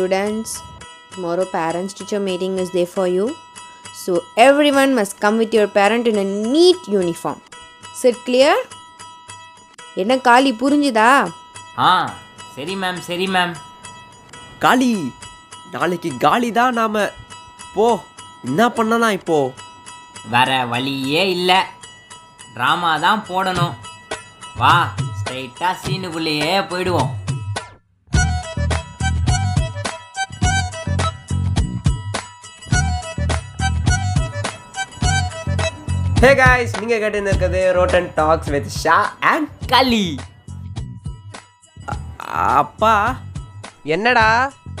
students, tomorrow parents teacher meeting is there for you. So everyone must come with your parent in a neat uniform. Is it clear? என்ன காளி, புரிஞ்சுதா? ஆ சரி ma'am, சரி ma'am. காளி, நாளைக்கு காளி தான் நாம. போ, என்ன பண்ணலாம் இப்போ? வேற வழியே இல்லை, ட்ராமா தான் போடணும். வா, ஸ்ட்ரைட்டாக சீனுக்குள்ளேயே போயிடுவோம். Hey guys, நீங்க கேட்டுன்னு இருக்கிறது rotten tax with Sha and Kali. அப்பா, என்னடா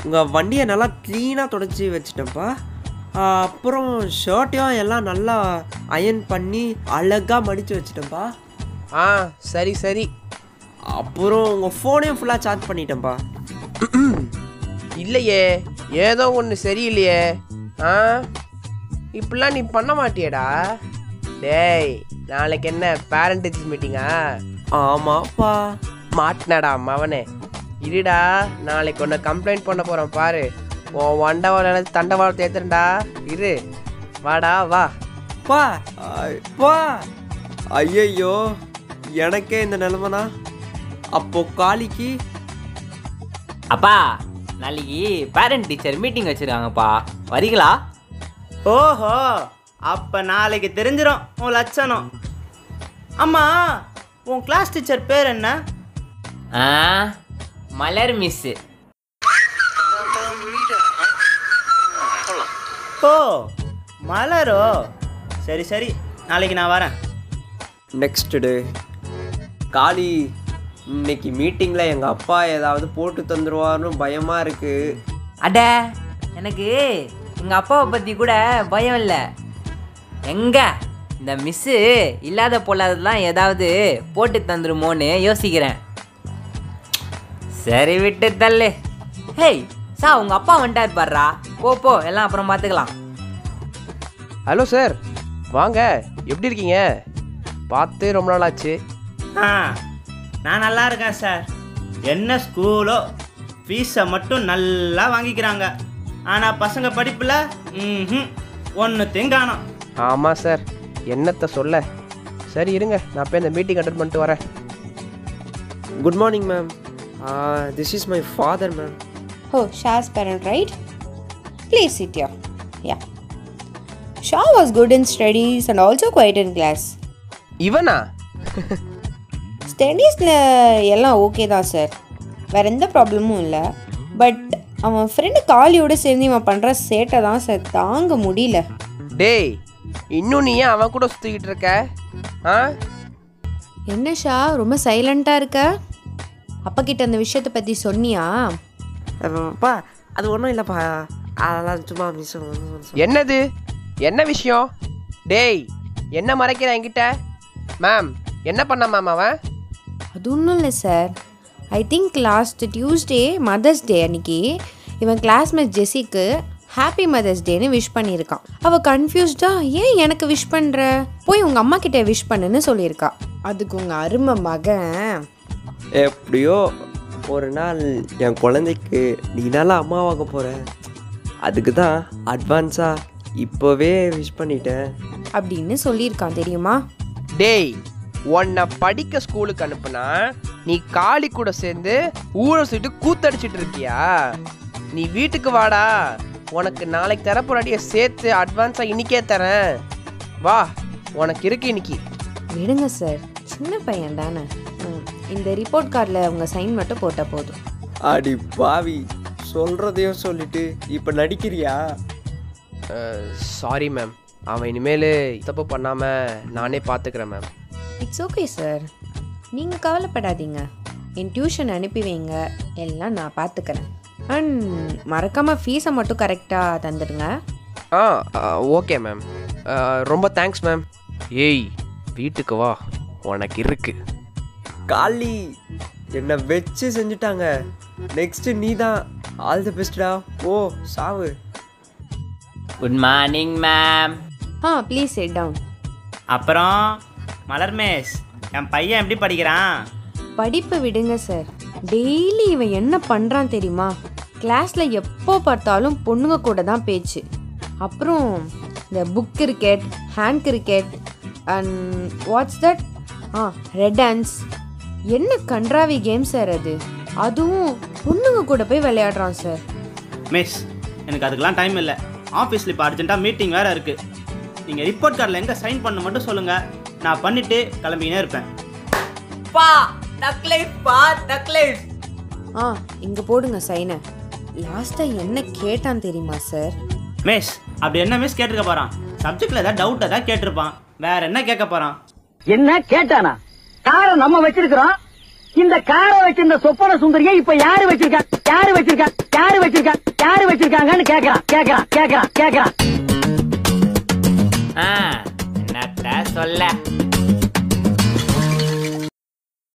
உங்கள் வண்டியை நல்லா க்ளீனாக தொடச்சி வச்சுட்டப்பா. அப்புறம் ஷர்ட்டையும் எல்லாம் நல்லா அயன் பண்ணி அழகாக மடித்து வச்சுட்டேன்ப்பா. ஆ சரி சரி. அப்புறம் உங்கள் ஃபோனையும் ஃபுல்லாக சார்ஜ் பண்ணிட்டேன்ப்பா. இல்லையே, ஏதோ ஒன்று சரியில்லையே. ஆ, இப்படிலாம் நீ பண்ண மாட்டியடா. டேய், நாளைக்கு என்ன பேரண்ட் டீச்சர் மீட்டிங்கா? ஆமாப்பா, மாட்டினடா மவனே. இருடா, நாளைக்கு ஒன்று கம்ப்ளைண்ட் பண்ண போகிறோம் பாரு. உன் வண்டவாள தண்டவாளத்தை ஏற்றுறா. இரு, வாடா வா. பா பா, ஐயோ எனக்கே இந்த நிலமனா. அப்போ காளிக்கு அப்பா நாளைக்கு பேரண்ட் டீச்சர் மீட்டிங் வச்சுருக்காங்கப்பா, வரீங்களா? ஓஹோ, அப்போ நாளைக்கு தெரிஞ்சிடும் உன் லட்சணம். அம்மா, உன் கிளாஸ் டீச்சர் பேர் என்ன? மலர் மிஸ்ஸு. ஓ, மலரோ, சரி சரி, நாளைக்கு நான் வரேன். நெக்ஸ்ட் டே காளி, இன்னைக்கு மீட்டிங்கில் எங்கள் அப்பா ஏதாவது போட்டு தந்துடுவார்னு பயமாக இருக்குது. அட, எனக்கு எங்கள் அப்பாவை பற்றி கூட பயம் இல்லை. எங்க இந்த மிஸ்ஸு இல்லாத போலாதெல்லாம் ஏதாவது போட்டு தந்துருமோன்னு யோசிக்கிறேன். சரி விட்டு தள்ளு. ஹேய் சா, உங்கள் அப்பா வந்துட்டார் பாடுறா. போ, எல்லாம் அப்புறம் பார்த்துக்கலாம். ஹலோ சார், வாங்க. எப்படி இருக்கீங்க? பார்த்து ரொம்ப நாள் ஆச்சு. ஆ, நான் நல்லா இருக்கேன் சார். என்ன ஸ்கூலோ, ஃபீஸை மட்டும் நல்லா வாங்கிக்கிறாங்க. ஆனால் பசங்க படிப்பில் ஒன்றுத்தையும் காணோம். ஆமாம் சார், என்னத்தை சொல்ல. சரி இருங்க, நான் போய் இந்த மீட்டிங் அட்டெண்ட் பண்ணிட்டு வரேன். Good morning ma'am. This is my father ma'am. Oh, ஷாஸ் parent, right? Please sit here. Yeah, Shah was good in studies and also quiet in class. இவனா? ஸ்டடீஸில் எல்லாம் ஓகே தான் சார், வேறு எந்த ப்ராப்ளமும் இல்லை. பட் அவன் ஃப்ரெண்டு காளியோடு சேர்ந்து இவன் பண்ணுற சேட்டை தான் சார் தாங்க முடியல. டேய், இன்னும் நீ ஏன் அவன் கூட சுற்றிக்கிட்டு இருக்க? ஆ, என்ன ஷா ரொம்ப சைலண்ட்டாக இருக்க? அப்பா கிட்ட அந்த விஷயத்தை பற்றி சொன்னியா? அப்பா, அது ஒன்றும் இல்லைப்பா, அதெல்லாம் சும்மா. என்னது, என்ன விஷயம்? டேய், என்ன மறைக்கிறேன் என்கிட்ட? மேம், என்ன பண்ண மேம் அவன்? அது ஒன்றும் இல்லை sir. I think last Tuesday mother's day அன்னைக்கு இவன் கிளாஸ்மேட் ஜெஸிக்கு ஹாப்பி மதர்ஸ் டேன்னு விஷ் பண்ணியிருக்கான். அவள் கன்ஃபியூஸ்டாக, ஏன் எனக்கு விஷ் பண்ணுற, போய் உங்கள் அம்மா கிட்டே விஷ் பண்ணுன்னு சொல்லியிருக்கா. அதுக்கு உங்கள் அருமை மகன் எப்படியோ ஒரு நாள் என் குழந்தைக்கு நீனால அம்மாவாக போகிறேன், அதுக்கு தான் அட்வான்ஸாக இப்போவே விஷ் பண்ணிட்டேன் அப்படின்னு சொல்லியிருக்கான். தெரியுமா? டேய், உன்னை படிக்க ஸ்கூலுக்கு அனுப்புனா நீ காளி கூட சேர்ந்து ஊரை சுட்டு கூத்தடிச்சிட்டு இருக்கியா? நீ வீட்டுக்கு வாடா, உனக்கு நாளைக்கு தரப்புறடியை சேர்த்து அட்வான்ஸாக இன்னைக்கே தரேன், வா, உனக்கு இருக்கு இன்னைக்கு. விடுங்க சார், சின்ன பையன் தானே. இந்த ரிப்போர்ட் கார்டில் உங்கள் சைன் மட்டும் போட்டால் போதும். அடி பாவி, சொல்கிறதையும் சொல்லிட்டு இப்போ நடிக்கிறியா? சாரி மேம், அவன் இனிமேல் தப்பு பண்ணாமல் நானே பார்த்துக்கிறேன் மேம். இட்ஸ் ஓகே சார், நீங்கள் கவலைப்படாதீங்க. என் டியூஷன் அனுப்பி வைங்க, எல்லாம் நான் பார்த்துக்கிறேன். அண்ட் மறக்காமல் ஃபீஸை மட்டும் கரெக்டாக தந்துடுங்க. ஆ ஓகே மேம், ரொம்ப தேங்க்ஸ் மேம். ஏய், வீட்டுக்கு வா, உனக்கு இருக்கு. காளி, என்னை வச்சு செஞ்சுட்டாங்க. நெக்ஸ்ட்டு நீ தான். ஆல் தி பெஸ்ட்டா. ஓ சாவு. Good morning ma'am. Ah, please sit down. அப்புறம் மலர் மேஸ், என் பையன் எப்படி படிக்கிறான்? படிப்பு விடுங்க சார், டெய்லி இவன் என்ன பண்ணுறான் தெரியுமா? கிளாஸில் எப்போ பார்த்தாலும் பொண்ணுங்க கூட தான் பேச்சு. அப்புறம் இந்த book cricket, hand cricket and what's that red hands, என்ன கன்றாவி கேம் சார் அது, அதுவும் பொண்ணுங்க கூட போய் விளையாடுறான் சார். மிஸ், எனக்கு அதுக்கெலாம் டைம் இல்லை, ஆஃபீஸில் இப்போ அர்ஜென்ட்டாக மீட்டிங் வேறு இருக்குது. நீங்கள் ரிப்போர்ட் கார்டில் எங்கே சைன் பண்ண மட்டும் சொல்லுங்கள், நான் பண்ணிவிட்டு கிளம்பினே இருப்பேன். இங்கே போடுங்க சைனை. லாஸ்ட்டாக என்ன கேட்டான் தெரியுமா சார்? மிஸ், அப்படி என்ன மிஸ் கேட்டிருக்க போகிறான்? சப்ஜெக்டில் ஏதாவது டவுட் ஏதாவது கேட்டிருப்பான், வேறு என்ன கேட்க போகிறான்? என்ன கேட்டானா? காரை நம்ம வச்சிருக்கிறோம், இந்த காரை வச்சிருந்த சொப்பன சுந்தரியை இப்ப யாரு வச்சிருக்கா யாரு வச்சிருக்கா யாரு வச்சிருக்கா யாரு வச்சிருக்காங்கன்னு கேக்குறான் கேக்குறான் கேக்குறான் கேக்குறான். சொல்ல